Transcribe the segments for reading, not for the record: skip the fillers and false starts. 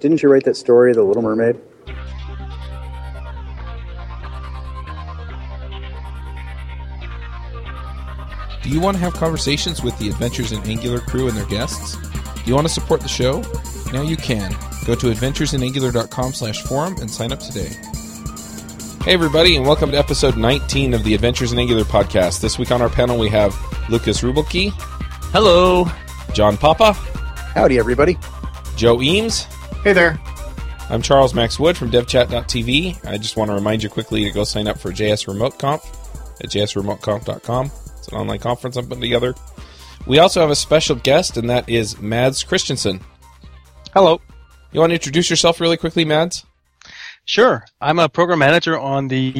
Didn't you write that story, The Little Mermaid? Do you want to have conversations with the Adventures in Angular crew and their guests? Do you want to support the show? Now you can. Go to adventuresinangular.com/forum and sign up today. Hey everybody, and welcome to episode 19 of the Adventures in Angular podcast. This week on our panel we have Lucas Rubelke. Hello. John Papa. Howdy everybody. Joe Eames. Hey there. I'm Charles Max Wood from devchat.tv. I just want to remind you quickly to go sign up for JS Remote Conf at jsremoteconf.com. It's an online conference I'm putting together. We also have a special guest, and that is Mads Christensen. Hello. You want to introduce yourself really quickly, Mads? Sure. I'm a program manager on the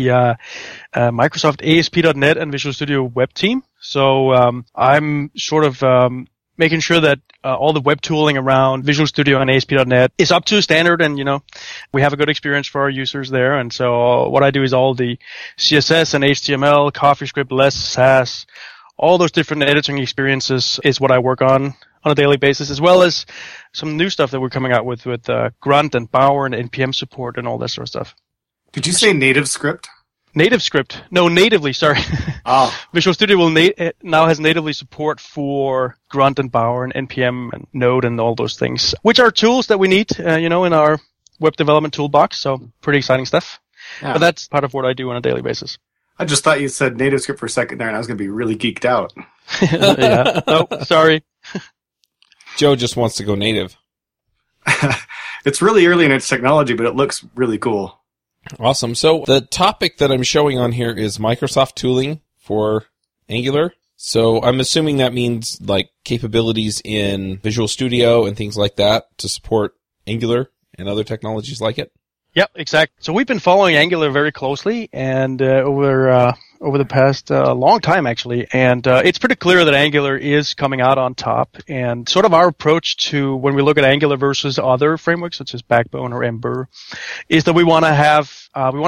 Microsoft ASP.NET and Visual Studio web team. So I'm sort of making sure that all the web tooling around Visual Studio and ASP.NET is up to standard, and, you know, we have a good experience for our users there. And so what I do is all the CSS and HTML, CoffeeScript, Less, Sass, all those different editing experiences is what I work on a daily basis, as well as some new stuff that we're coming out with Grunt and Bower and NPM support and all that sort of stuff. Did you say native script? Native script. No, natively, sorry. Oh. Visual Studio will now has natively support for Grunt and Bower and NPM and Node and all those things, which are tools that we need, in our web development toolbox. So pretty exciting stuff. Yeah. But that's part of what I do on a daily basis. I just thought you said native script for a second there, and I was going to be really geeked out. Yeah. Oh, sorry. Joe just wants to go native. It's really early in its technology, but it looks really cool. Awesome. So the topic that I'm showing on here is Microsoft tooling for Angular. So I'm assuming that means like capabilities in Visual Studio and things like that to support Angular and other technologies like it. Yep, exactly. So we've been following Angular very closely, and over the past long time, actually. And it's pretty clear that Angular is coming out on top. And sort of our approach to when we look at Angular versus other frameworks, such as Backbone or Ember, is that we want to have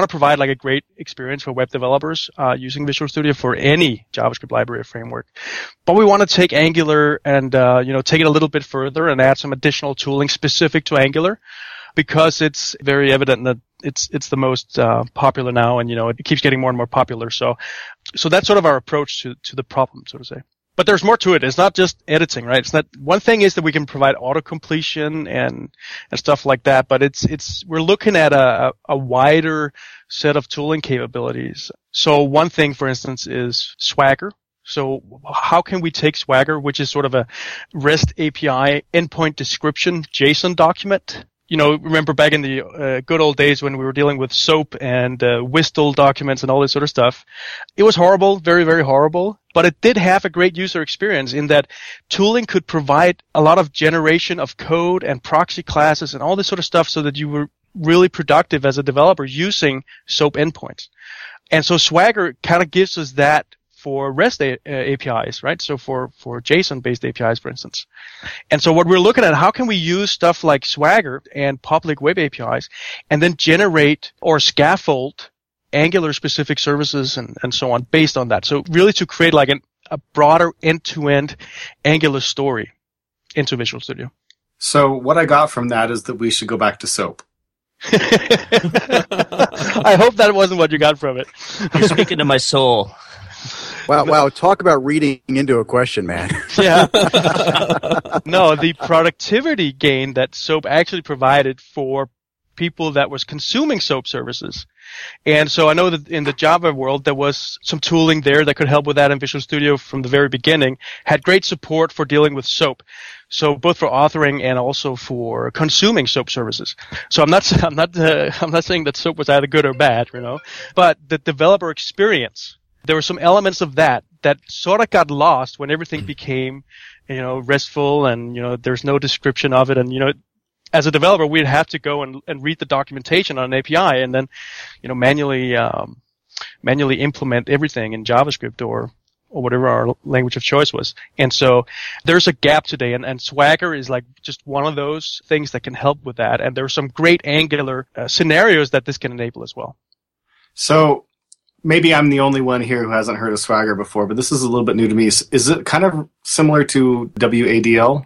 provide like a great experience for web developers using Visual Studio for any JavaScript library or framework. But we want to take Angular and take it a little bit further and add some additional tooling specific to Angular, because it's very evident that it's the most popular now, and it keeps getting more and more popular. So that's sort of our approach to the problem, so to say. But there's more to it. It's not just editing, right? It's not one thing is that we can provide auto completion and stuff like that, but we're looking at a wider set of tooling capabilities. So one thing, for instance, is Swagger. So how can we take Swagger, which is sort of a REST API endpoint description JSON document? Remember back in the good old days when we were dealing with SOAP and WSDL documents and all this sort of stuff. It was horrible, very, very horrible. But it did have a great user experience in that tooling could provide a lot of generation of code and proxy classes and all this sort of stuff so that you were really productive as a developer using SOAP endpoints. And so Swagger kind of gives us that for REST APIs, right? So for JSON-based APIs, for instance. And so what we're looking at, how can we use stuff like Swagger and public web APIs and then generate or scaffold Angular-specific services and so on based on that? So really to create like a broader end-to-end Angular story into Visual Studio. So what I got from that is that we should go back to SOAP. I hope that wasn't what you got from it. You're speaking to my soul. Wow, talk about reading into a question, man. Yeah. No, the productivity gain that SOAP actually provided for people that was consuming SOAP services. And so I know that in the Java world, there was some tooling there that could help with that, and Visual Studio from the very beginning had great support for dealing with SOAP. So both for authoring and also for consuming SOAP services. So I'm not saying that SOAP was either good or bad, but the developer experience, there were some elements of that sort of got lost when everything became, RESTful and, there's no description of it. And, as a developer, we'd have to go and read the documentation on an API and then, manually implement everything in JavaScript or whatever our language of choice was. And so there's a gap today, and Swagger is like just one of those things that can help with that. And there are some great Angular scenarios that this can enable as well. So maybe I'm the only one here who hasn't heard of Swagger before, but this is a little bit new to me. Is it kind of similar to WADL?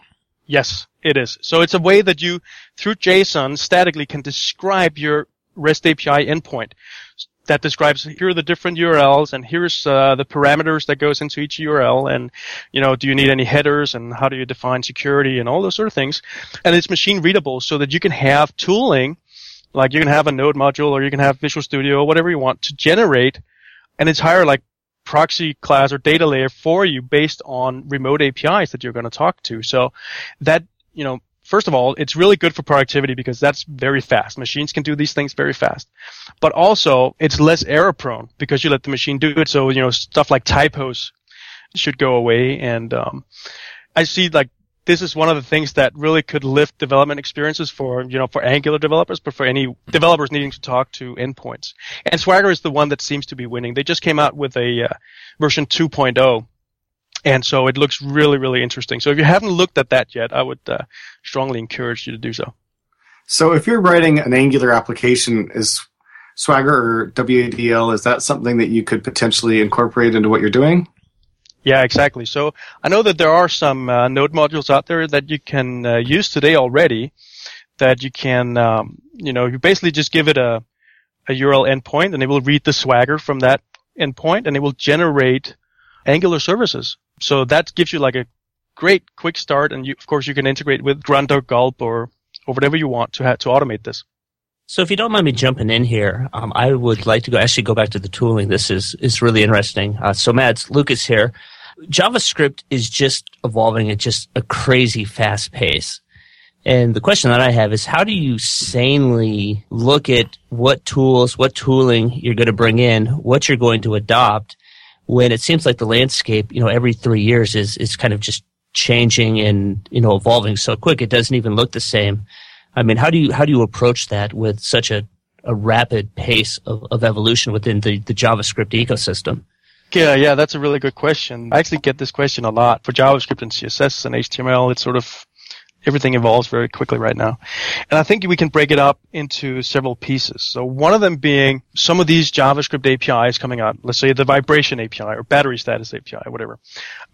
Yes, it is. So it's a way that you, through JSON, statically can describe your REST API endpoint. That describes, here are the different URLs, and here's the parameters that goes into each URL, and, you know, do you need any headers, and how do you define security, and all those sort of things. And it's machine readable so that you can have tooling, like you can have a Node module, or you can have Visual Studio, or whatever you want, to generate an entire, like, proxy class or data layer for you based on remote APIs that you're going to talk to. So that, you know, first of all, it's really good for productivity because that's very fast. Machines can do these things very fast. But also, it's less error prone because you let the machine do it. So, you know, stuff like typos should go away. And I see, like, this is one of the things that really could lift development experiences for, you know, for Angular developers, but for any developers needing to talk to endpoints. And Swagger is the one that seems to be winning. They just came out with a version 2.0. And so it looks really, really interesting. So if you haven't looked at that yet, I would strongly encourage you to do so. So if you're writing an Angular application, is Swagger or WADL, is that something that you could potentially incorporate into what you're doing? Yeah, exactly. So I know that there are some Node modules out there that you can use today already, that you can, you know, you basically just give it a URL endpoint, and it will read the Swagger from that endpoint, and it will generate Angular services. So that gives you like a great quick start, and you, of course you can integrate with Grunt or Gulp or whatever you want to automate this. So if you don't mind me jumping in here, I would like to go back to the tooling. This is really interesting. So Mads, Lucas here. JavaScript is just evolving at just a crazy fast pace. And the question that I have is, how do you sanely look at what tools, what tooling you're going to bring in, what you're going to adopt, when it seems like the landscape, you know, every 3 years is kind of just changing and, you know, evolving so quick it doesn't even look the same. I mean, how do you approach that with such a rapid pace of evolution within the JavaScript ecosystem? Yeah, that's a really good question. I actually get this question a lot for JavaScript and CSS and HTML. It's sort of everything evolves very quickly right now. And I think we can break it up into several pieces. So one of them being some of these JavaScript APIs coming out, let's say the vibration API or battery status API, whatever.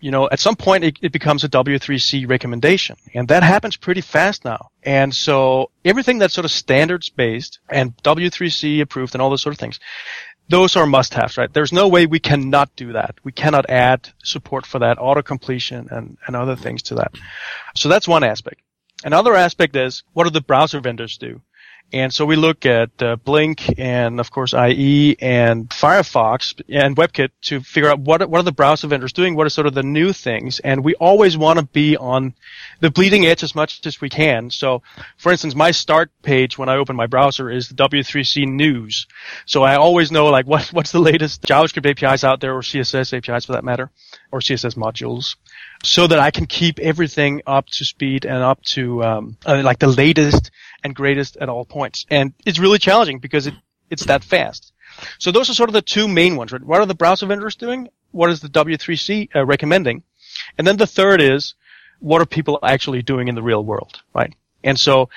You know, at some point it becomes a W3C recommendation, and that happens pretty fast now. And so everything that's sort of standards based and W3C approved and all those sort of things, those are must-haves, right? There's no way we cannot do that. We cannot add support for that, auto-completion and other things to that. So that's one aspect. Another aspect is, what do the browser vendors do? And so we look at Blink and, of course, IE and Firefox and WebKit to figure out what are the browser vendors doing, what are sort of the new things. And we always want to be on the bleeding edge as much as we can. So, for instance, my start page when I open my browser is the W3C news. So I always know, like, what's the latest JavaScript APIs out there, or CSS APIs for that matter, or CSS modules, so that I can keep everything up to speed and up to like the latest and greatest at all points. And it's really challenging because it's that fast. So those are sort of the two main ones, right? What are the browser vendors doing? What is the W3C recommending? And then the third is, what are people actually doing in the real world, right? And so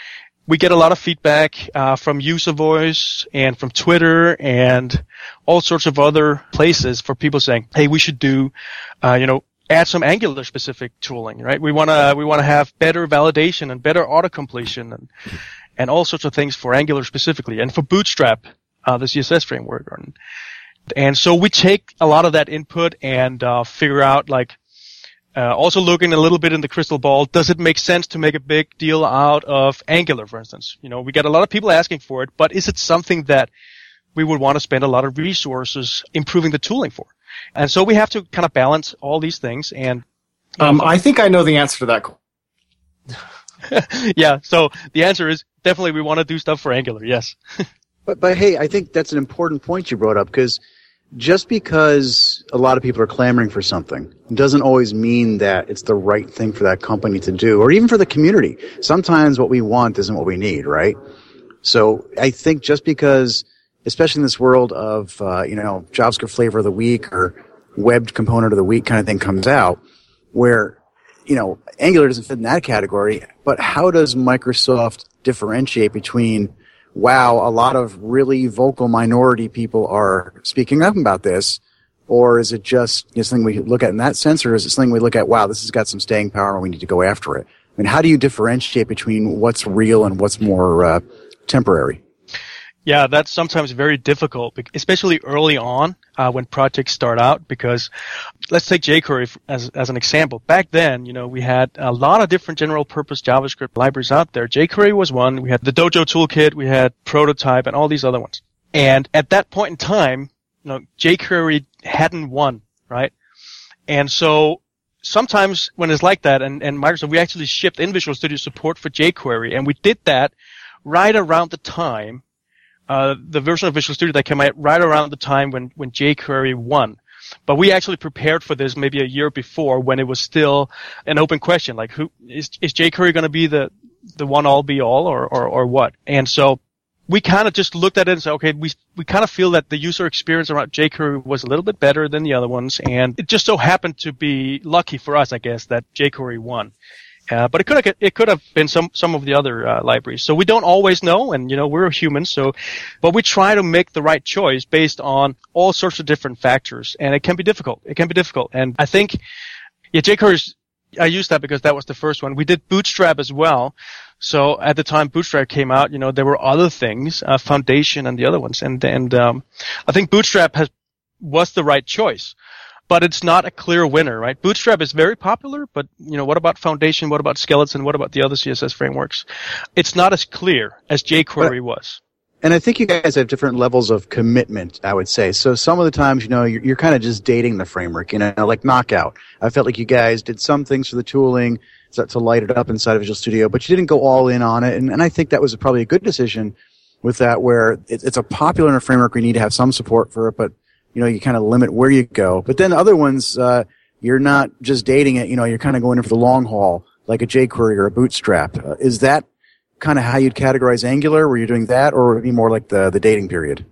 we get a lot of feedback from user voice and from Twitter and all sorts of other places for people saying, hey, we should do, you know, add some Angular specific tooling, right? We want to have better validation and better auto completion and all sorts of things for Angular specifically, and for Bootstrap, the CSS framework. And so we take a lot of that input and figure out, like, also looking a little bit in the crystal ball, does it make sense to make a big deal out of Angular, for instance? You know, we get a lot of people asking for it, but is it something that we would want to spend a lot of resources improving the tooling for? And so we have to kind of balance all these things. And I think I know the answer to that. Yeah. So the answer is definitely we want to do stuff for Angular. Yes. but hey, I think that's an important point you brought up, because just because a lot of people are clamoring for something doesn't always mean that it's the right thing for that company to do, or even for the community. Sometimes what we want isn't what we need, right? So I think just because, especially in this world of, you know, JavaScript flavor of the week or web component of the week kind of thing comes out, where, you know, Angular doesn't fit in that category, but how does Microsoft differentiate between, wow, a lot of really vocal minority people are speaking up about this, or is it just, you know, something we look at in that sense, or is it something we look at, wow, this has got some staying power and we need to go after it? I mean, how do you differentiate between what's real and what's more temporary? Yeah, that's sometimes very difficult, especially early on when projects start out, because let's take jQuery as an example. Back then, you know, we had a lot of different general purpose JavaScript libraries out there. jQuery was one. We had the Dojo toolkit, we had Prototype, and all these other ones. And at that point in time, you know, jQuery hadn't won, right? And so sometimes when it's like that, and Microsoft, we actually shipped in Visual Studio support for jQuery, and we did that right around the time the version of Visual Studio that came out right around the time when jQuery won. But we actually prepared for this maybe a year before, when it was still an open question, like who is jQuery going to be the one all be all or what? And so we kind of just looked at it and said, okay, we kind of feel that the user experience around jQuery was a little bit better than the other ones, and it just so happened to be lucky for us, I guess, that jQuery won. But it could have been some of the other libraries. So we don't always know, and you know we're humans. So, but we try to make the right choice based on all sorts of different factors, and it can be difficult. And I think, yeah, jQuery. I used that because that was the first one. We did Bootstrap as well. So at the time Bootstrap came out, you know, there were other things, Foundation and the other ones, and I think Bootstrap was the right choice. But it's not a clear winner, right? Bootstrap is very popular, but you know, what about Foundation? What about Skeleton? What about the other CSS frameworks? It's not as clear as jQuery was. And I think you guys have different levels of commitment, I would say. So some of the times, you know, you're kind of just dating the framework, you know, like Knockout. I felt like you guys did some things for the tooling to light it up inside of Visual Studio, but you didn't go all in on it. And I think that was probably a good decision with that, where it's a popular in a framework. We need to have some support for it, but you know, you kind of limit where you go. But then other ones, you're not just dating it. You know, you're kind of going in for the long haul, like a jQuery or a Bootstrap. Is that kind of how you'd categorize Angular? Were you doing that, or would it be more like the dating period?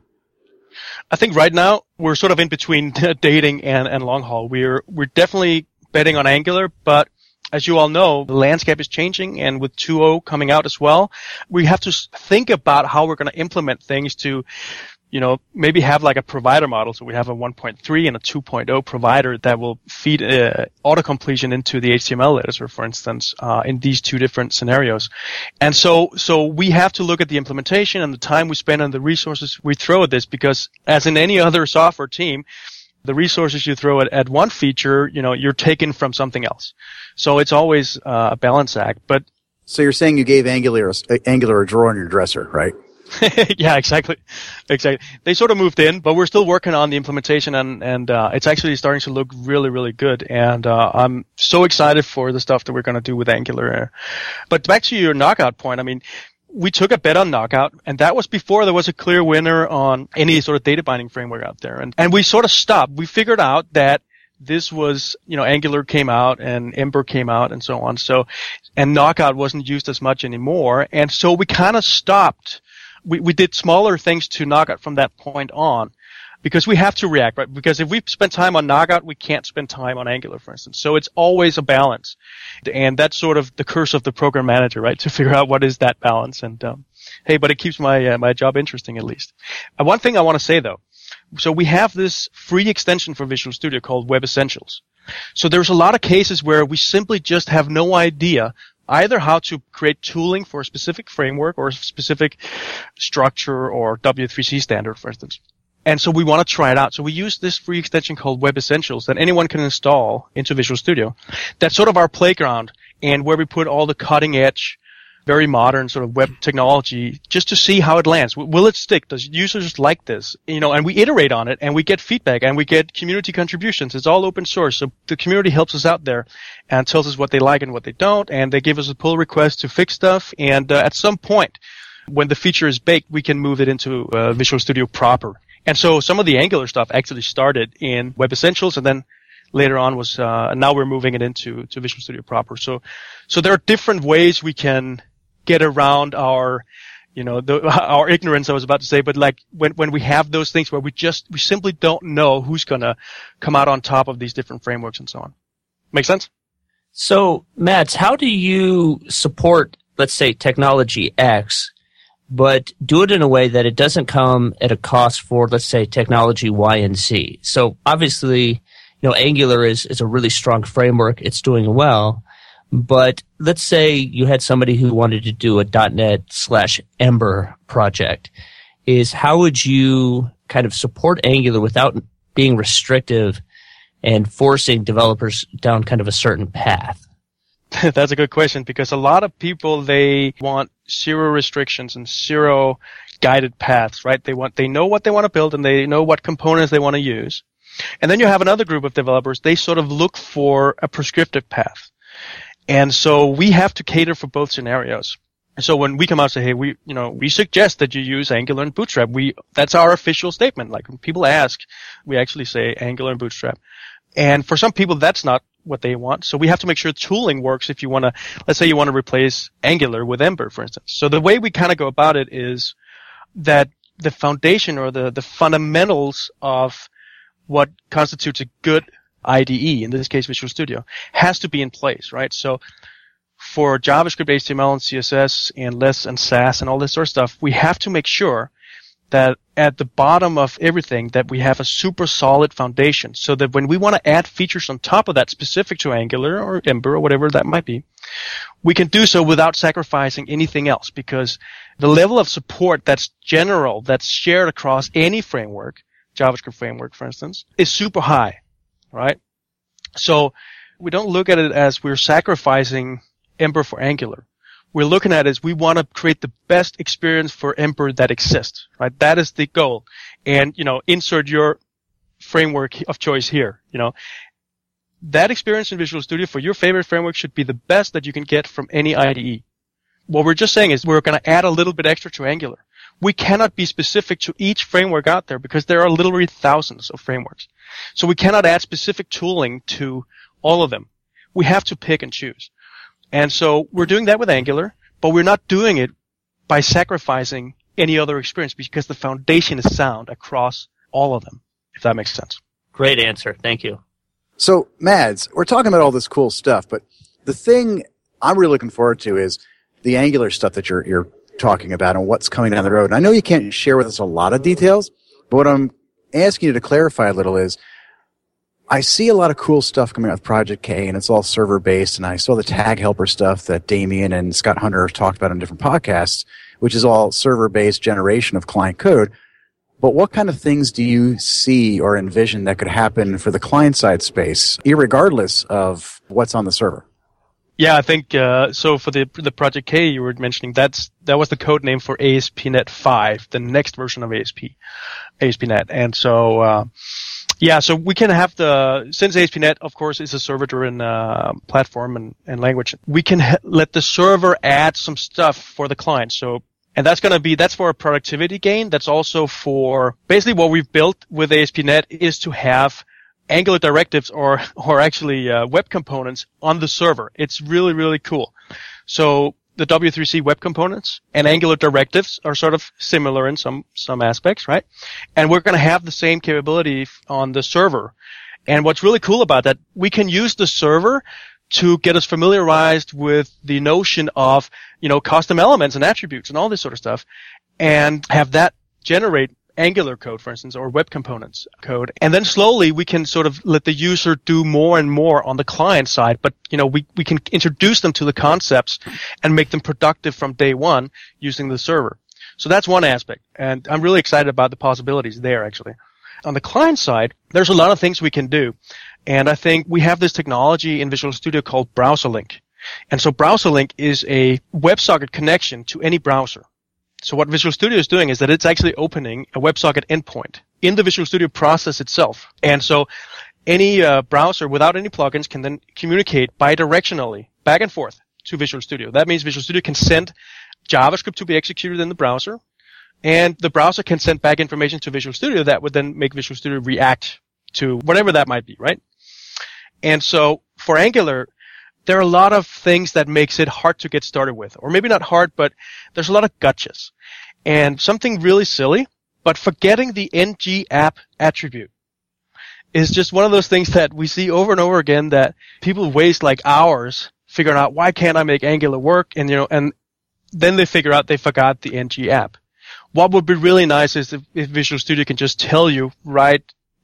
I think right now we're sort of in between dating and long haul. We're definitely betting on Angular, but as you all know, the landscape is changing, and with 2.0 coming out as well, we have to think about how we're going to implement things to, you know, maybe have like a provider model. So we have a 1.3 and a 2.0 provider that will feed auto-completion into the HTML editor, for instance, in these two different scenarios. And so we have to look at the implementation and the time we spend and the resources we throw at this, because as in any other software team, the resources you throw at one feature, you know, you're taken from something else. So it's always a balance act. But so you're saying you gave Angular a drawer in your dresser, right? Yeah, exactly. They sort of moved in, but we're still working on the implementation, and it's actually starting to look really, really good. And I'm so excited for the stuff that we're going to do with Angular. But back to your Knockout point, I mean, we took a bet on Knockout, and that was before there was a clear winner on any sort of data binding framework out there. And we sort of stopped. We figured out that this was, you know, Angular came out and Ember came out and so on. So, and Knockout wasn't used as much anymore, and so we kind of stopped. We did smaller things to Knockout from that point on, because we have to react, right? Because if we spend time on Knockout, we can't spend time on Angular, for instance. So it's always a balance. And that's sort of the curse of the program manager, right? To figure out what is that balance. And, hey, but it keeps my job interesting, at least. One thing I want to say, though. So we have this free extension for Visual Studio called Web Essentials. So there's a lot of cases where we simply just have no idea either how to create tooling for a specific framework or a specific structure or W3C standard, for instance. And so we want to try it out. So we use this free extension called Web Essentials that anyone can install into Visual Studio. That's sort of our playground, and where we put all the cutting edge, very modern sort of web technology, just to see how it lands. Will it stick? Does users like this? You know, and we iterate on it, and we get feedback, and we get community contributions. It's all open source. So the community helps us out there and tells us what they like and what they don't, and they give us a pull request to fix stuff. And at some point, when the feature is baked, we can move it into Visual Studio proper. And so some of the Angular stuff actually started in Web Essentials, and then later on was now we're moving it into Visual Studio proper. So there are different ways we can get around our, you know, our ignorance, I was about to say, but like when we have those things where we simply don't know who's going to come out on top of these different frameworks and so on. Make sense? So, Mads, how do you support, let's say, technology X, but do it in a way that it doesn't come at a cost for, let's say, technology Y and Z? So obviously, you know, Angular is a really strong framework. It's doing well. But let's say you had somebody who wanted to do a .NET/Ember project. Is how would you kind of support Angular without being restrictive and forcing developers down kind of a certain path? That's a good question, because a lot of people, they want zero restrictions and zero guided paths, right? They know what they want to build and they know what components they want to use. And then you have another group of developers, they sort of look for a prescriptive path. And so we have to cater for both scenarios. So when we come out and say, hey, we suggest that you use Angular and Bootstrap. That's our official statement. Like when people ask, we actually say Angular and Bootstrap. And for some people, that's not what they want. So we have to make sure tooling works if you want to, let's say you want to replace Angular with Ember, for instance. So the way we kind of go about it is that the foundation or the fundamentals of what constitutes a good IDE, in this case Visual Studio, has to be in place, right? So for JavaScript, HTML, and CSS, and Less, and Sass, and all this sort of stuff, we have to make sure that at the bottom of everything that we have a super solid foundation so that when we want to add features on top of that specific to Angular or Ember or whatever that might be, we can do so without sacrificing anything else, because the level of support that's general, that's shared across any framework, JavaScript framework, for instance, is super high, right? So we don't look at it as we're sacrificing Ember for Angular. We're looking at is we want to create the best experience for Ember that exists, right? That is the goal. And, insert your framework of choice here, That experience in Visual Studio for your favorite framework should be the best that you can get from any IDE. What we're just saying is we're going to add a little bit extra to Angular. We cannot be specific to each framework out there because there are literally thousands of frameworks. So we cannot add specific tooling to all of them. We have to pick and choose. And so we're doing that with Angular, but we're not doing it by sacrificing any other experience because the foundation is sound across all of them, if that makes sense. Great answer. Thank you. So, Mads, we're talking about all this cool stuff, but the thing I'm really looking forward to is the Angular stuff that you're talking about and what's coming down the road. And I know you can't share with us a lot of details, but what I'm asking you to clarify a little is I see a lot of cool stuff coming out with Project K, and it's all server-based, and I saw the tag helper stuff that Damien and Scott Hunter have talked about on different podcasts, which is all server-based generation of client code. But what kind of things do you see or envision that could happen for the client-side space, irregardless of what's on the server? Yeah, I think so. For the Project K you were mentioning, that was the code name for ASP.NET 5, the next version of ASP.NET. And so, so we can have since ASP.NET, of course, is a server-driven platform and language, we can let the server add some stuff for the client. So, and that's for a productivity gain. That's also for basically what we've built with ASP.NET is to have Angular directives or actually web components on the server. It's really, really cool. So the W3C web components and Angular directives are sort of similar in some aspects, right? And we're going to have the same capability on the server. And what's really cool about that, we can use the server to get us familiarized with the notion of, custom elements and attributes and all this sort of stuff and have that generate Angular code, for instance, or web components code. And then slowly we can sort of let the user do more and more on the client side. But, we can introduce them to the concepts and make them productive from day one using the server. So that's one aspect. And I'm really excited about the possibilities there, actually. On the client side, there's a lot of things we can do. And I think we have this technology in Visual Studio called BrowserLink. And so BrowserLink is a WebSocket connection to any browser. So what Visual Studio is doing is that it's actually opening a WebSocket endpoint in the Visual Studio process itself. And so any browser without any plugins can then communicate bidirectionally back and forth to Visual Studio. That means Visual Studio can send JavaScript to be executed in the browser, and the browser can send back information to Visual Studio that would then make Visual Studio react to whatever that might be, right? And so for Angular, there are a lot of things that makes it hard to get started with. Or maybe not hard, but there's a lot of gotchas. And something really silly, but forgetting the ng-app attribute is just one of those things that we see over and over again that people waste like hours figuring out, why can't I make Angular work? And and then they figure out they forgot the ng-app. What would be really nice is if Visual Studio can just tell you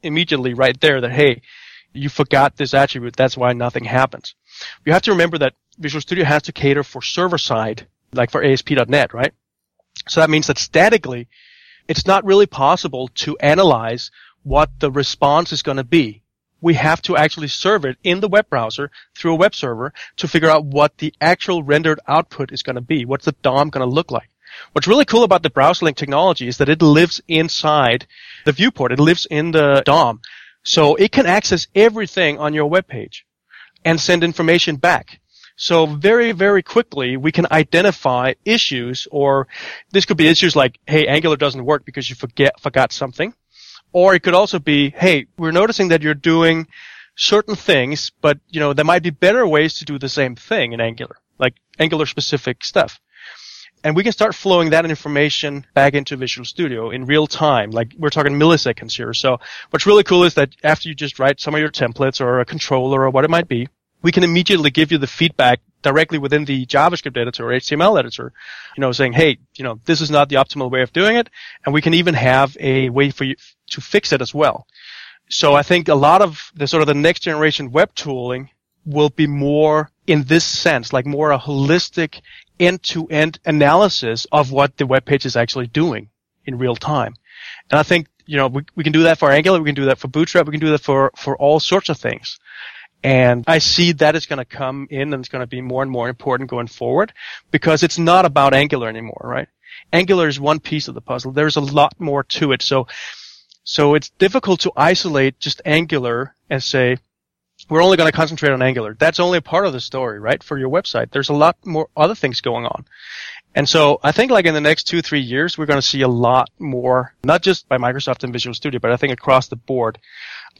immediately right there that, hey, you forgot this attribute. That's why nothing happens. You have to remember that Visual Studio has to cater for server-side, like for ASP.NET, right? So that means that statically, it's not really possible to analyze what the response is going to be. We have to actually serve it in the web browser through a web server to figure out what the actual rendered output is going to be. What's the DOM going to look like? What's really cool about the BrowserLink technology is that it lives inside the viewport. It lives in the DOM. So it can access everything on your web page and send information back. So very, very quickly, we can identify issues, or this could be issues like, hey, Angular doesn't work because you forgot something. Or it could also be, hey, we're noticing that you're doing certain things, but you know there might be better ways to do the same thing in Angular, like Angular-specific stuff. And we can start flowing that information back into Visual Studio in real time. Like, we're talking milliseconds here. So what's really cool is that after you just write some of your templates or a controller or what it might be, we can immediately give you the feedback directly within the JavaScript editor or HTML editor, you know, saying, hey, you know, this is not the optimal way of doing it. And we can even have a way for you to fix it as well. So I think a lot of the sort of the next generation web tooling will be more in this sense, like more a holistic end-to-end analysis of what the web page is actually doing in real time. And I think, you know, we can do that for Angular, we can do that for Bootstrap, we can do that for all sorts of things. And I see that it's going to come in and it's going to be more and more important going forward, because it's not about Angular anymore, right? Angular is one piece of the puzzle. There's a lot more to it. So it's difficult to isolate just Angular and say, we're only going to concentrate on Angular. That's only a part of the story, right? For your website, there's a lot more other things going on. And so I think like in the next 2-3 years, we're going to see a lot more, not just by Microsoft and Visual Studio, but I think across the board,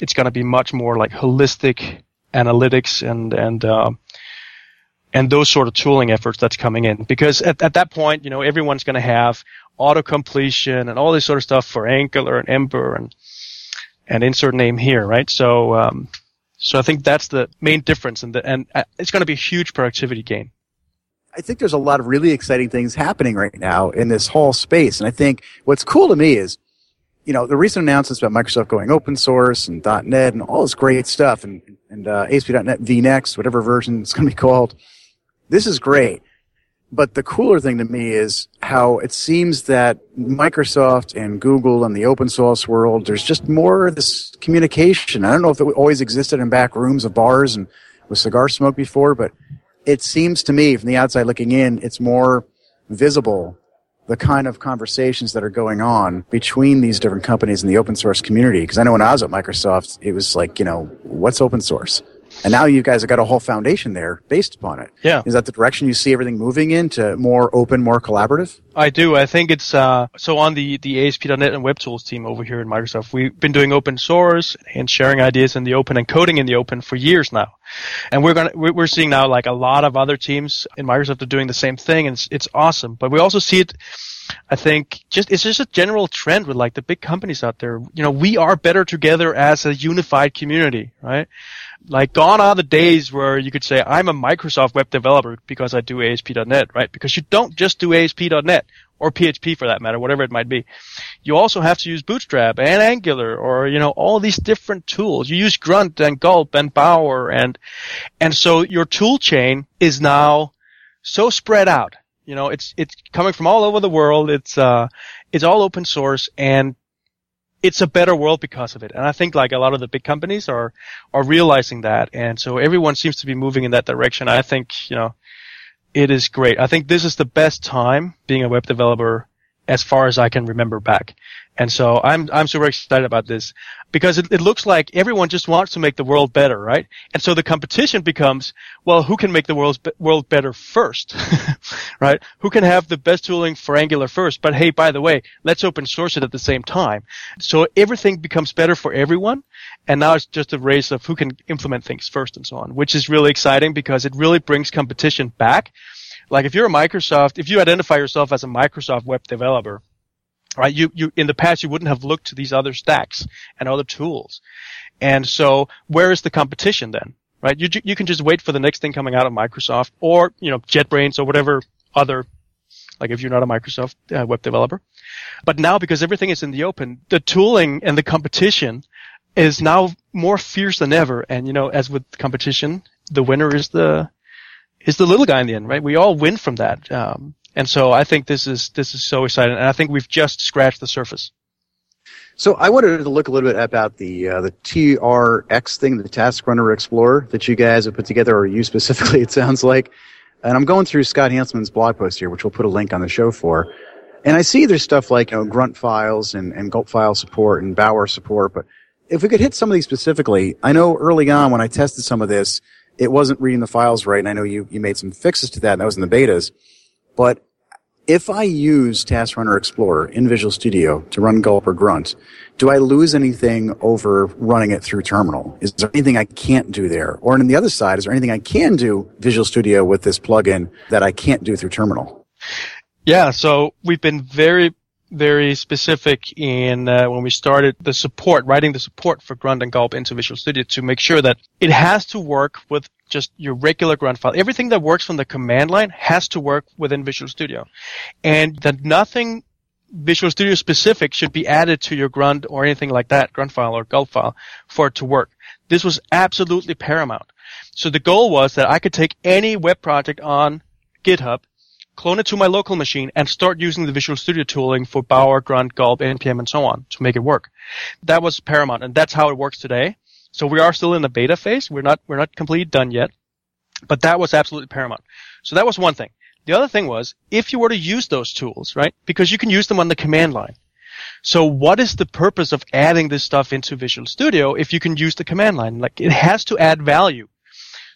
it's going to be much more like holistic analytics and those sort of tooling efforts that's coming in. Because at that point, you know, everyone's going to have auto completion and all this sort of stuff for Angular and Ember and insert name here, right? So I think that's the main difference, and it's going to be a huge productivity gain. I think there's a lot of really exciting things happening right now in this whole space. And I think what's cool to me is, you know, the recent announcements about Microsoft going open source and .NET and all this great stuff and ASP.NET vNext, whatever version it's going to be called. This is great. But the cooler thing to me is how it seems that Microsoft and Google and the open source world, there's just more of this communication. I don't know if it always existed in back rooms of bars and with cigar smoke before, but it seems to me from the outside looking in, it's more visible, the kind of conversations that are going on between these different companies in the open source community. Because I know when I was at Microsoft, it was like, you know, what's open source? And now you guys have got a whole foundation there based upon it. Yeah. Is that the direction you see everything moving into, more open, more collaborative? I do. I think it's so on the ASP.NET and Web Tools team over here at Microsoft, we've been doing open source and sharing ideas in the open and coding in the open for years now. And we're seeing now like a lot of other teams in Microsoft are doing the same thing, and it's awesome. But we also see it, I think, it's just a general trend with like the big companies out there. You know, we are better together as a unified community, right? Like, gone are the days where you could say, I'm a Microsoft web developer because I do ASP.NET, right? Because you don't just do ASP.NET or PHP for that matter, whatever it might be. You also have to use Bootstrap and Angular or, you know, all these different tools. You use Grunt and Gulp and Bower and so your tool chain is now so spread out. You know, it's coming from all over the world. It's all open source, and it's a better world because of it. And I think like a lot of the big companies are realizing that. And so everyone seems to be moving in that direction. I think, you know, it is great. I think this is the best time being a web developer as far as I can remember back. And so I'm super excited about this because it looks like everyone just wants to make the world better, right? And so the competition becomes, well, who can make the world better first, right? Who can have the best tooling for Angular first? But hey, by the way, let's open source it at the same time. So everything becomes better for everyone. And now it's just a race of who can implement things first and so on, which is really exciting because it really brings competition back. Like if you're a Microsoft, if you identify yourself as a Microsoft web developer, right, you in the past you wouldn't have looked to these other stacks and other tools. And so where is the competition then? Right? You can just wait for the next thing coming out of Microsoft or, you know, JetBrains or whatever other, like if you're not a Microsoft web developer. But now because everything is in the open, the tooling and the competition is now more fierce than ever. And you know, as with competition, the winner is the is the little guy in the end, right? We all win from that. And so I think this is so exciting, and I think we've just scratched the surface. So I wanted to look a little bit about the TRX thing, the Task Runner Explorer that you guys have put together, or you specifically, it sounds like. And I'm going through Scott Hanselman's blog post here, which we'll put a link on the show for. And I see there's stuff like, you know, Grunt files and gulp file support and Bower support. But if we could hit some of these specifically, I know early on when I tested some of this, it wasn't reading the files right. And I know you made some fixes to that, and that was in the betas. But if I use Task Runner Explorer in Visual Studio to run Gulp or Grunt, do I lose anything over running it through Terminal? Is there anything I can't do there? Or on the other side, is there anything I can do Visual Studio with this plugin that I can't do through Terminal? Yeah, so we've been very, very specific in when we started the support, writing the support for Grunt and Gulp into Visual Studio to make sure that it has to work with just your regular Grunt file. Everything that works from the command line has to work within Visual Studio. And that nothing Visual Studio specific should be added to your Grunt or anything like that, Grunt file or Gulp file, for it to work. This was absolutely paramount. So the goal was that I could take any web project on GitHub, clone it to my local machine, and start using the Visual Studio tooling for Bower, Grunt, Gulp, NPM, and so on to make it work. That was paramount, and that's how it works today. So we are still in the beta phase. We're not completely done yet, but that was absolutely paramount. So that was one thing. The other thing was, if you were to use those tools, right? Because you can use them on the command line. So what is the purpose of adding this stuff into Visual Studio if you can use the command line? Like, it has to add value.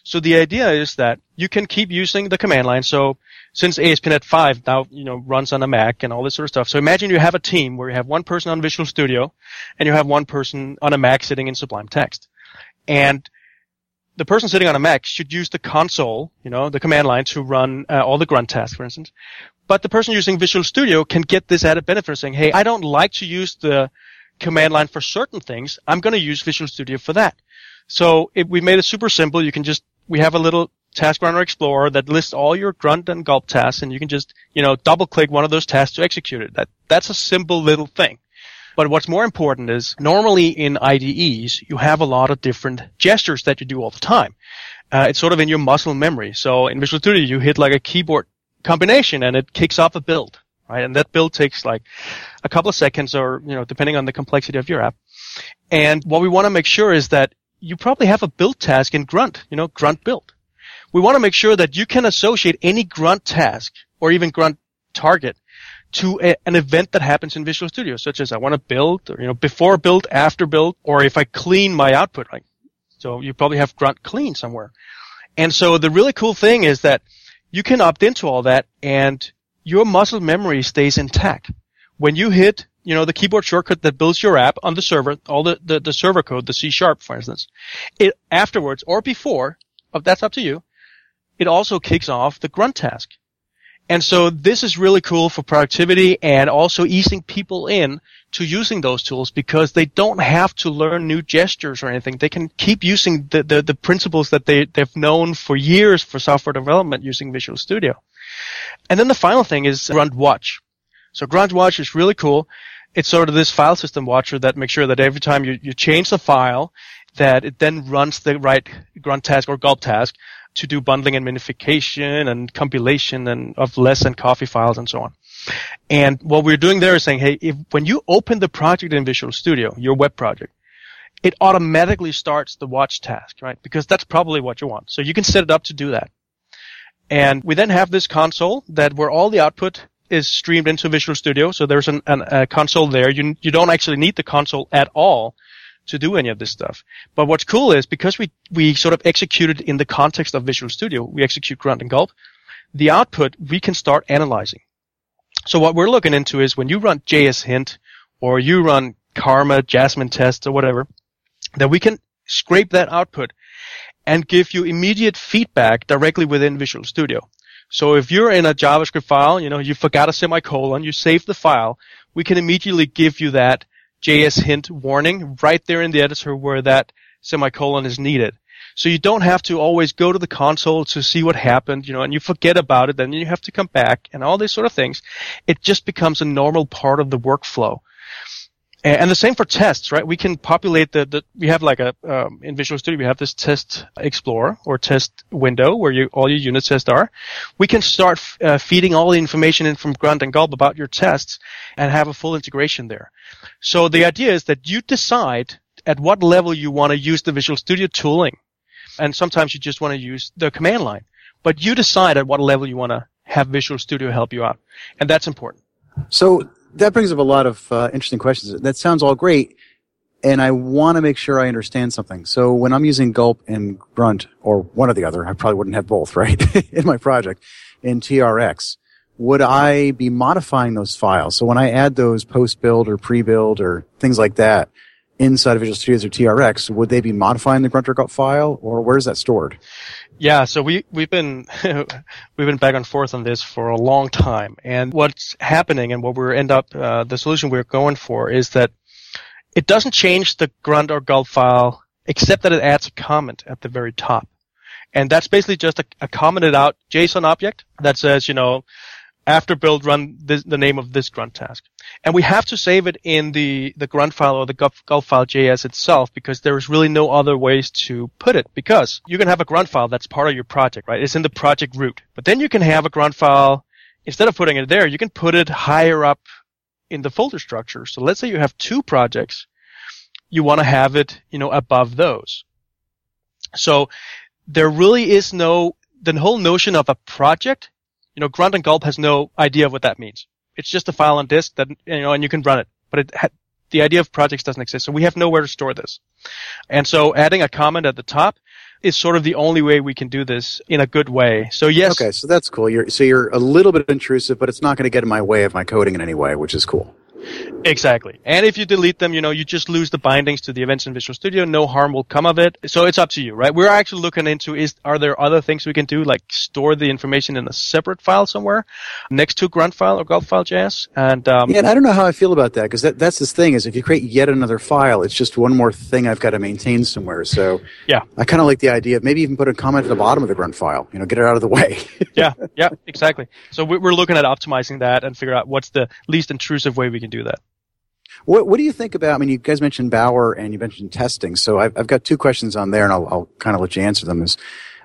So the idea is that you can keep using the command line. So since ASP.NET 5 now, you know, runs on a Mac and all this sort of stuff. So imagine you have a team where you have one person on Visual Studio and you have one person on a Mac sitting in Sublime Text. And the person sitting on a Mac should use the console, you know, the command line to run all the grunt tasks, for instance. But the person using Visual Studio can get this added benefit, saying, hey, I don't like to use the command line for certain things. I'm going to use Visual Studio for that. So we made it super simple. You can just, we have a little Task Runner Explorer that lists all your grunt and gulp tasks, and you can just, you know, double click one of those tasks to execute it. That's a simple little thing. But what's more important is, normally in IDEs, you have a lot of different gestures that you do all the time. It's sort of in your muscle memory. So in Visual Studio, you hit like a keyboard combination and it kicks off a build, right? And that build takes like a couple of seconds, or, you know, depending on the complexity of your app. And what we want to make sure is that you probably have a build task in Grunt, you know, Grunt build. We want to make sure that you can associate any Grunt task or even Grunt target to an event that happens in Visual Studio, such as I want to build, or, you know, before build, after build, or if I clean my output, right? So you probably have Grunt clean somewhere. And so the really cool thing is that you can opt into all that and your muscle memory stays intact. When you hit, you know, the keyboard shortcut that builds your app on the server, all the server code, the C#, for instance, it afterwards or before, that's up to you, it also kicks off the grunt task. And so this is really cool for productivity and also easing people in to using those tools, because they don't have to learn new gestures or anything. They can keep using the principles that they've known for years for software development using Visual Studio. And then the final thing is Grunt Watch. So Grunt Watch is really cool. It's sort of this file system watcher that makes sure that every time you change the file, that it then runs the right grunt task or gulp task to do bundling and minification and compilation and of less and coffee files and so on. And what we're doing there is saying, hey, when you open the project in Visual Studio, your web project, it automatically starts the watch task, right? Because that's probably what you want. So you can set it up to do that. And we then have this console that where all the output is streamed into Visual Studio. So there's a console there. You don't actually need the console at all to do any of this stuff. But what's cool is, because we sort of executed in the context of Visual Studio, we execute grunt and gulp, the output we can start analyzing. So what we're looking into is when you run JS hint or you run karma, jasmine tests or whatever, that we can scrape that output and give you immediate feedback directly within Visual Studio. So if you're in a JavaScript file, you know, you forgot a semicolon, you save the file, we can immediately give you that JS hint warning right there in the editor where that semicolon is needed. So you don't have to always go to the console to see what happened, you know, and you forget about it, then you have to come back and all these sort of things. It just becomes a normal part of the workflow. And the same for tests, right? We can populate we have like in Visual Studio, we have this test explorer or test window where all your unit tests are. We can start feeding all the information in from Grunt and Gulp about your tests and have a full integration there. So the idea is that you decide at what level you want to use the Visual Studio tooling. And sometimes you just want to use the command line, but you decide at what level you want to have Visual Studio help you out. And that's important. So that brings up a lot of interesting questions. That sounds all great, and I want to make sure I understand something. So when I'm using Gulp and Grunt, or one or the other, I probably wouldn't have both, right, in my project, in TRX, would I be modifying those files? So when I add those post-build or pre-build or things like that inside of Visual Studios or TRX, would they be modifying the Grunt or Gulp file, or where is that stored? Yeah, so we've been back and forth on this for a long time, and what's happening and what we're end up the solution we're going for is that it doesn't change the Grunt or Gulp file except that it adds a comment at the very top, and that's basically just a commented out JSON object that says, after build run the name of this Grunt task, and we have to save it in the Grunt file or the Gulp file JS itself, because there is really no other ways to put it, because you can have a Grunt file that's part of your project, right? It's in the project root, but then you can have a Grunt file, instead of putting it there, you can put it higher up in the folder structure. So let's say you have two projects, you want to have it, above those. So there really is the whole notion of a project, Grunt and Gulp has no idea of what that means. It's just a file on disk that, and you can run it. But the idea of projects doesn't exist. So we have nowhere to store this. And so adding a comment at the top is sort of the only way we can do this in a good way. So yes. Okay. So that's cool. You're a little bit intrusive, but it's not going to get in my way of my coding in any way, which is cool. Exactly. And if you delete them, you just lose the bindings to the events in Visual Studio. No harm will come of it. So it's up to you, right? We're actually looking into are there other things we can do, like store the information in a separate file somewhere next to Grunt file or Gulp file JS? And I don't know how I feel about that, because that's the thing is if you create yet another file, it's just one more thing I've got to maintain somewhere. So yeah, I kind of like the idea of maybe even put a comment at the bottom of the Grunt file. Get it out of the way. Yeah, exactly. So we're looking at optimizing that and figure out what's the least intrusive way we can do that. What do you think about, you guys mentioned Bower and you mentioned testing, so I've got two questions on there, and I'll kind of let you answer them.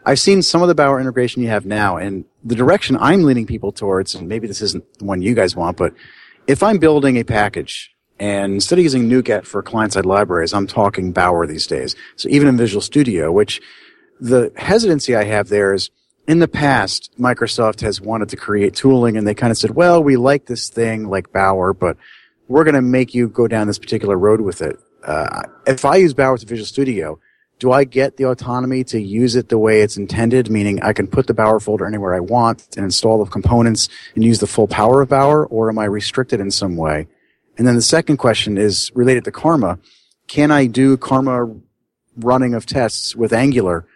I've seen some of the Bower integration you have now, and the direction I'm leading people towards, and maybe this isn't the one you guys want, but if I'm building a package, and instead of using NuGet for client-side libraries, I'm talking Bower these days. So even in Visual Studio, which the hesitancy I have there is, in the past, Microsoft has wanted to create tooling, and they kind of said, well, we like this thing like Bower, but we're going to make you go down this particular road with it. If I use Bower to Visual Studio, do I get the autonomy to use it the way it's intended, meaning I can put the Bower folder anywhere I want and install the components and use the full power of Bower, or am I restricted in some way? And then the second question is related to Karma. Can I do Karma running of tests with Angular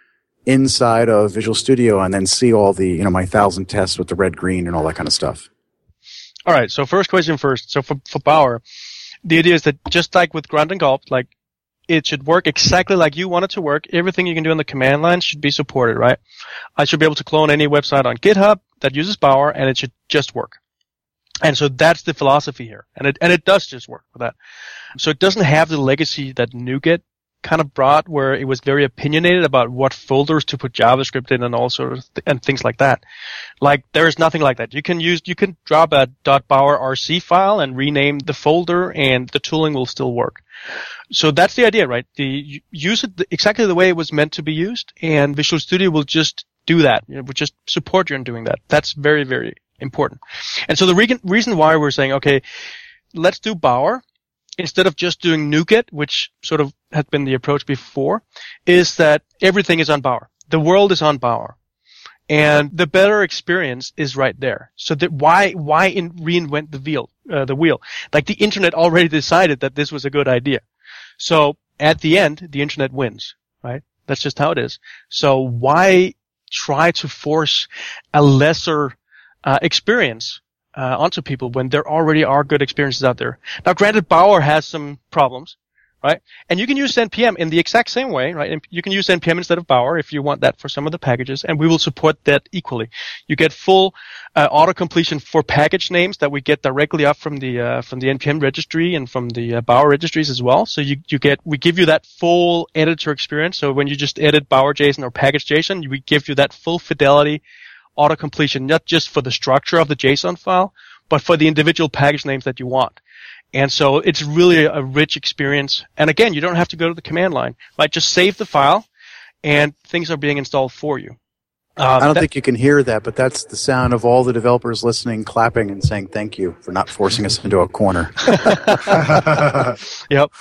inside of Visual Studio and then see all the, my 1,000 tests with the red, green, and all that kind of stuff? All right, so first question first. So for Bower, the idea is that just like with Grunt and Gulp, like it should work exactly like you want it to work. Everything you can do on the command line should be supported, right? I should be able to clone any website on GitHub that uses Bower, and it should just work. And so that's the philosophy here, and it does just work for that. So it doesn't have the legacy that NuGet kind of brought, where it was very opinionated about what folders to put JavaScript in and all sorts of and things like that. Like there is nothing like that. You can drop a .bowerrc file and rename the folder, and the tooling will still work. So that's the idea, right? Use it exactly the way it was meant to be used, and Visual Studio will just do that. It will just support you in doing that. That's very, very important. And so the reason why we're saying, okay, let's do Bower instead of just doing NuGet, which sort of had been the approach before, is that everything is on Bower. The world is on Bower. And the better experience is right there. So that why reinvent the wheel? Like the internet already decided that this was a good idea. So at the end, the internet wins, right? That's just how it is. So why try to force a lesser experience onto people when there already are good experiences out there? Now, granted, Bower has some problems, right? And you can use NPM in the exact same way, right? And you can use NPM instead of Bower if you want that for some of the packages, and we will support that equally. You get full auto-completion for package names that we get directly up from the NPM registry and from the Bower registries as well. So we give you that full editor experience. So when you just edit Bower JSON or package JSON, we give you that full fidelity auto-completion, not just for the structure of the JSON file, but for the individual package names that you want. And so it's really a rich experience. And again, you don't have to go to the command line. Right? Just save the file, and things are being installed for you. I don't think you can hear that, but that's the sound of all the developers listening, clapping, and saying thank you for not forcing us into a corner. Yep.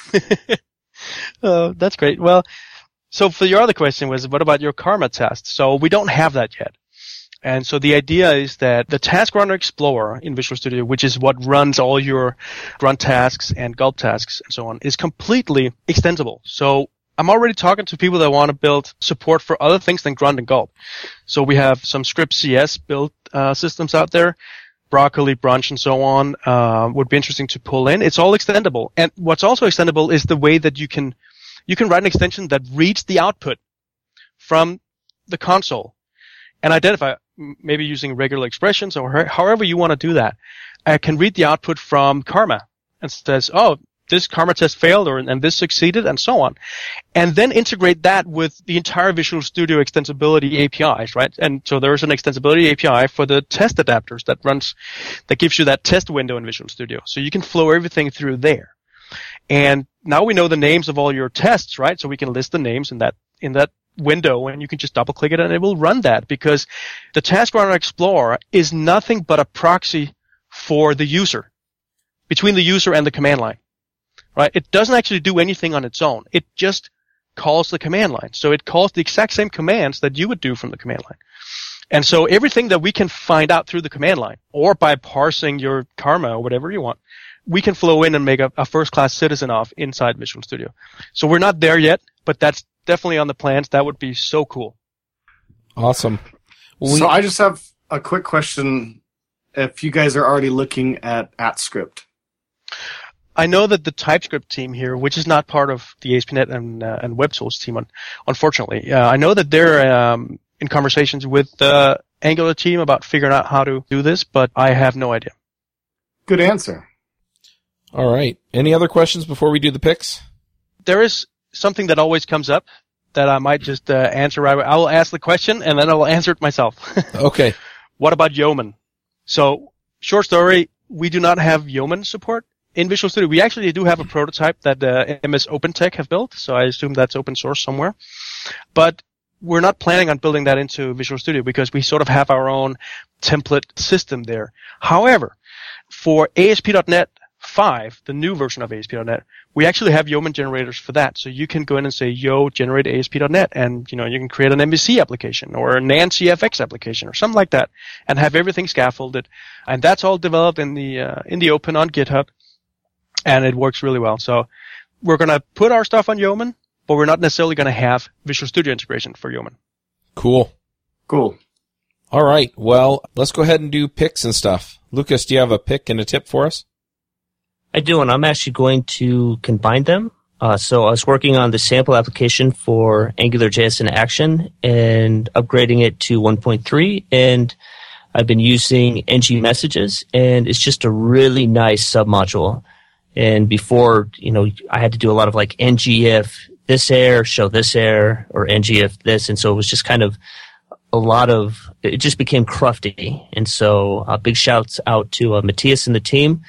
That's great. Well, so for your other question was, what about your Karma test? So we don't have that yet. And so the idea is that the Task Runner Explorer in Visual Studio, which is what runs all your grunt tasks and gulp tasks and so on, is completely extensible. So I'm already talking to people that want to build support for other things than grunt and gulp. So we have some script CS built systems out there, Broccoli, Brunch, and so on, would be interesting to pull in. It's all extendable. And what's also extendable is the way that you can write an extension that reads the output from the console and identify, maybe using regular expressions or however you want to do that, I can read the output from Karma and says, oh, this Karma test failed and this succeeded and so on. And then integrate that with the entire Visual Studio extensibility APIs, right? And so there's an extensibility API for the test adapters that gives you that test window in Visual Studio. So you can flow everything through there. And now we know the names of all your tests, right? So we can list the names in that window, and you can just double click it and it will run that, because the Task Runner Explorer is nothing but a proxy for the user, between the user and the command line, right? It doesn't actually do anything on its own. It just calls the command line. So it calls the exact same commands that you would do from the command line. And so everything that we can find out through the command line or by parsing your Karma or whatever you want, we can flow in and make a first-class citizen of inside Visual Studio. So we're not there yet, but that's definitely on the plans. That would be so cool. Awesome. So I just have a quick question. If you guys are already looking at script, I know that the TypeScript team here, which is not part of the ASP.NET and WebTools team, unfortunately, I know that they're in conversations with the Angular team about figuring out how to do this, but I have no idea. Good answer. All right. Any other questions before we do the picks? There is something that always comes up that I might just answer right away. I will ask the question, and then I will answer it myself. Okay. What about Yeoman? So, short story, we do not have Yeoman support in Visual Studio. We actually do have a prototype that MS OpenTech have built, so I assume that's open source somewhere. But we're not planning on building that into Visual Studio because we sort of have our own template system there. However, for ASP.NET 5, the new version of ASP.NET, we actually have Yeoman generators for that. So you can go in and say, yo, generate ASP.NET, and you can create an MVC application or a NAN-CFX application or something like that and have everything scaffolded. And that's all developed in the open on GitHub, and it works really well. So we're going to put our stuff on Yeoman, but we're not necessarily going to have Visual Studio integration for Yeoman. Cool. All right. Well, let's go ahead and do picks and stuff. Lucas, do you have a pick and a tip for us? I do, and I'm actually going to combine them. So I was working on the sample application for Angular JSON Action and upgrading it to 1.3, and I've been using ng-messages, and it's just a really nice submodule. And before, I had to do a lot of like ng-if this error, show this error, or ng-if this, and so it was just kind of a lot of, it just became crufty. And so big shouts out to Matthias and the team.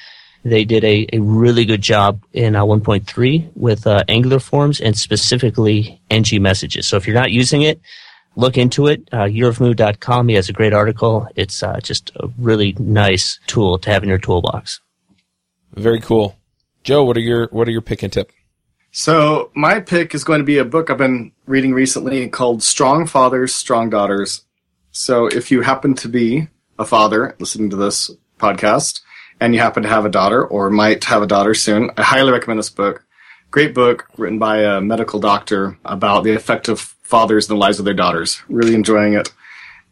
They did a really good job in 1.3 with Angular forms and specifically ng-messages. So if you're not using it, look into it. Yearofmoo.com, he has a great article. It's just a really nice tool to have in your toolbox. Very cool. Joe, what are your pick and tip? So my pick is going to be a book I've been reading recently called Strong Fathers, Strong Daughters. So if you happen to be a father listening to this podcast, and you happen to have a daughter or might have a daughter soon, I highly recommend this book. Great book written by a medical doctor about the effect of fathers in the lives of their daughters. Really enjoying it.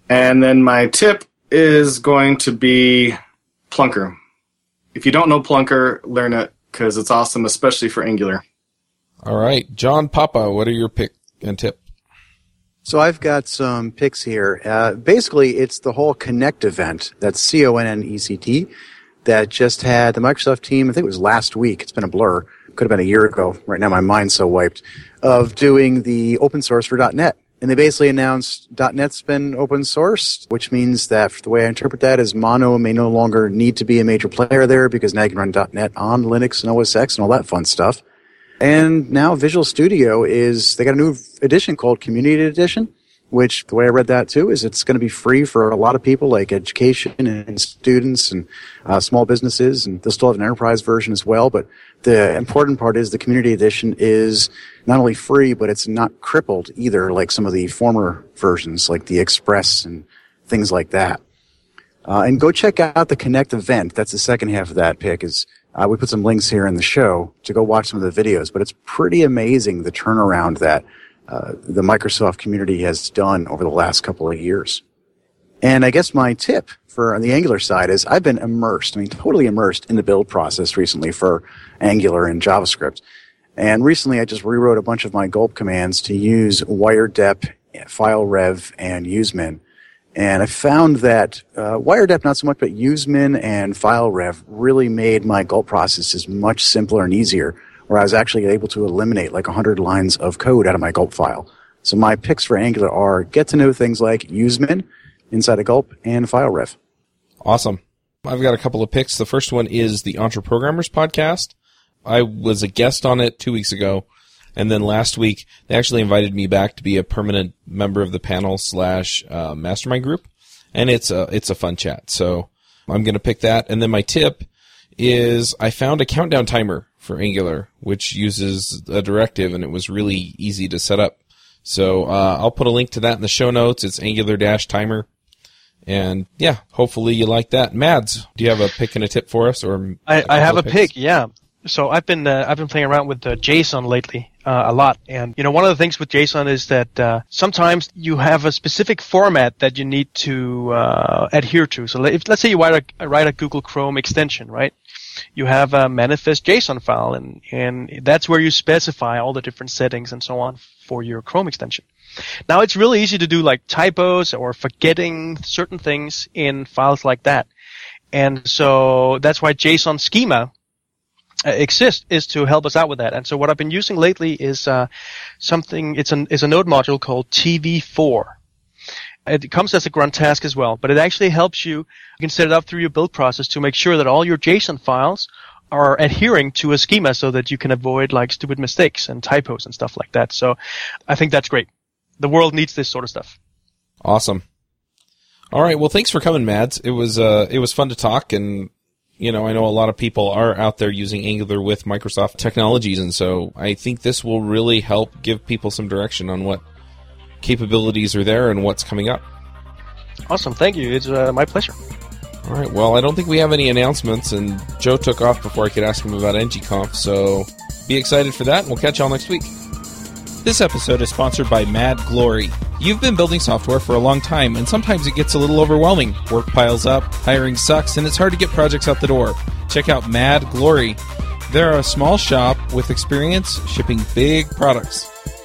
And then my tip is going to be Plunker. If you don't know Plunker, learn it because it's awesome, especially for Angular. All right. John Papa, what are your pick and tip? So I've got some picks here. Basically, it's the whole Connect event, that's Connect, that just had the Microsoft team, I think it was last week, it's been a blur, could have been a year ago, right now my mind's so wiped, of doing the open source for .NET. And they basically announced .NET's been open sourced, which means that the way I interpret that is Mono may no longer need to be a major player there because now you can run .NET on Linux and OS X and all that fun stuff. And now Visual Studio is, they got a new edition called Community Edition, which the way I read that too is it's going to be free for a lot of people like education and students and small businesses, and they'll still have an enterprise version as well. But the important part is the Community Edition is not only free, but it's not crippled either like some of the former versions like the Express and things like that. And go check out the Connect event. That's the second half of that pick is we put some links here in the show to go watch some of the videos, but it's pretty amazing the turnaround that the Microsoft community has done over the last couple of years. And I guess my tip for on the Angular side is I've been immersed, I mean totally immersed in the build process recently for Angular and JavaScript. And recently I just rewrote a bunch of my gulp commands to use wiredep, filerev, and usemin. And I found that wiredep not so much, but usemin and filerev really made my gulp processes much simpler and easier, where I was actually able to eliminate like 100 lines of code out of my gulp file. So my picks for Angular are get to know things like usemin inside of gulp and filerev. Awesome. I've got a couple of picks. The first one is the Entreprogrammers podcast. I was a guest on it 2 weeks ago, and then last week they actually invited me back to be a permanent member of the panel / mastermind group, and it's a fun chat. So I'm going to pick that. And then my tip is I found a countdown timer for Angular, which uses a directive, and it was really easy to set up. So I'll put a link to that in the show notes. It's angular-timer. And, yeah, hopefully you like that. Mads, do you have a pick and a tip for us? Or I have a pick, yeah. So I've been playing around with JSON lately a lot. And, you know, one of the things with JSON is that sometimes you have a specific format that you need to adhere to. So let's say you write a Google Chrome extension, right? You have a manifest JSON file, and that's where you specify all the different settings and so on for your Chrome extension. Now, it's really easy to do like typos or forgetting certain things in files like that. And so that's why JSON schema exists, is to help us out with that. And so what I've been using lately is it's a Node module called TV4. It comes as a grunt task as well, but it actually helps you. You can set it up through your build process to make sure that all your JSON files are adhering to a schema so that you can avoid like stupid mistakes and typos and stuff like that. So I think that's great. The world needs this sort of stuff. Awesome. All right. Well, thanks for coming, Mads. It was fun to talk, and you know, I know a lot of people are out there using Angular with Microsoft technologies, and so I think this will really help give people some direction on what capabilities are there and what's coming up. Awesome. Thank you. It's my pleasure. All right. Well, I don't think we have any announcements, and Joe took off before I could ask him about NGConf, so be excited for that, and we'll catch y'all next week. This episode is sponsored by Mad Glory. You've been building software for a long time, and sometimes it gets a little overwhelming. Work piles up, hiring sucks, and it's hard to get projects out the door. Check out Mad Glory. They're a small shop with experience shipping big products.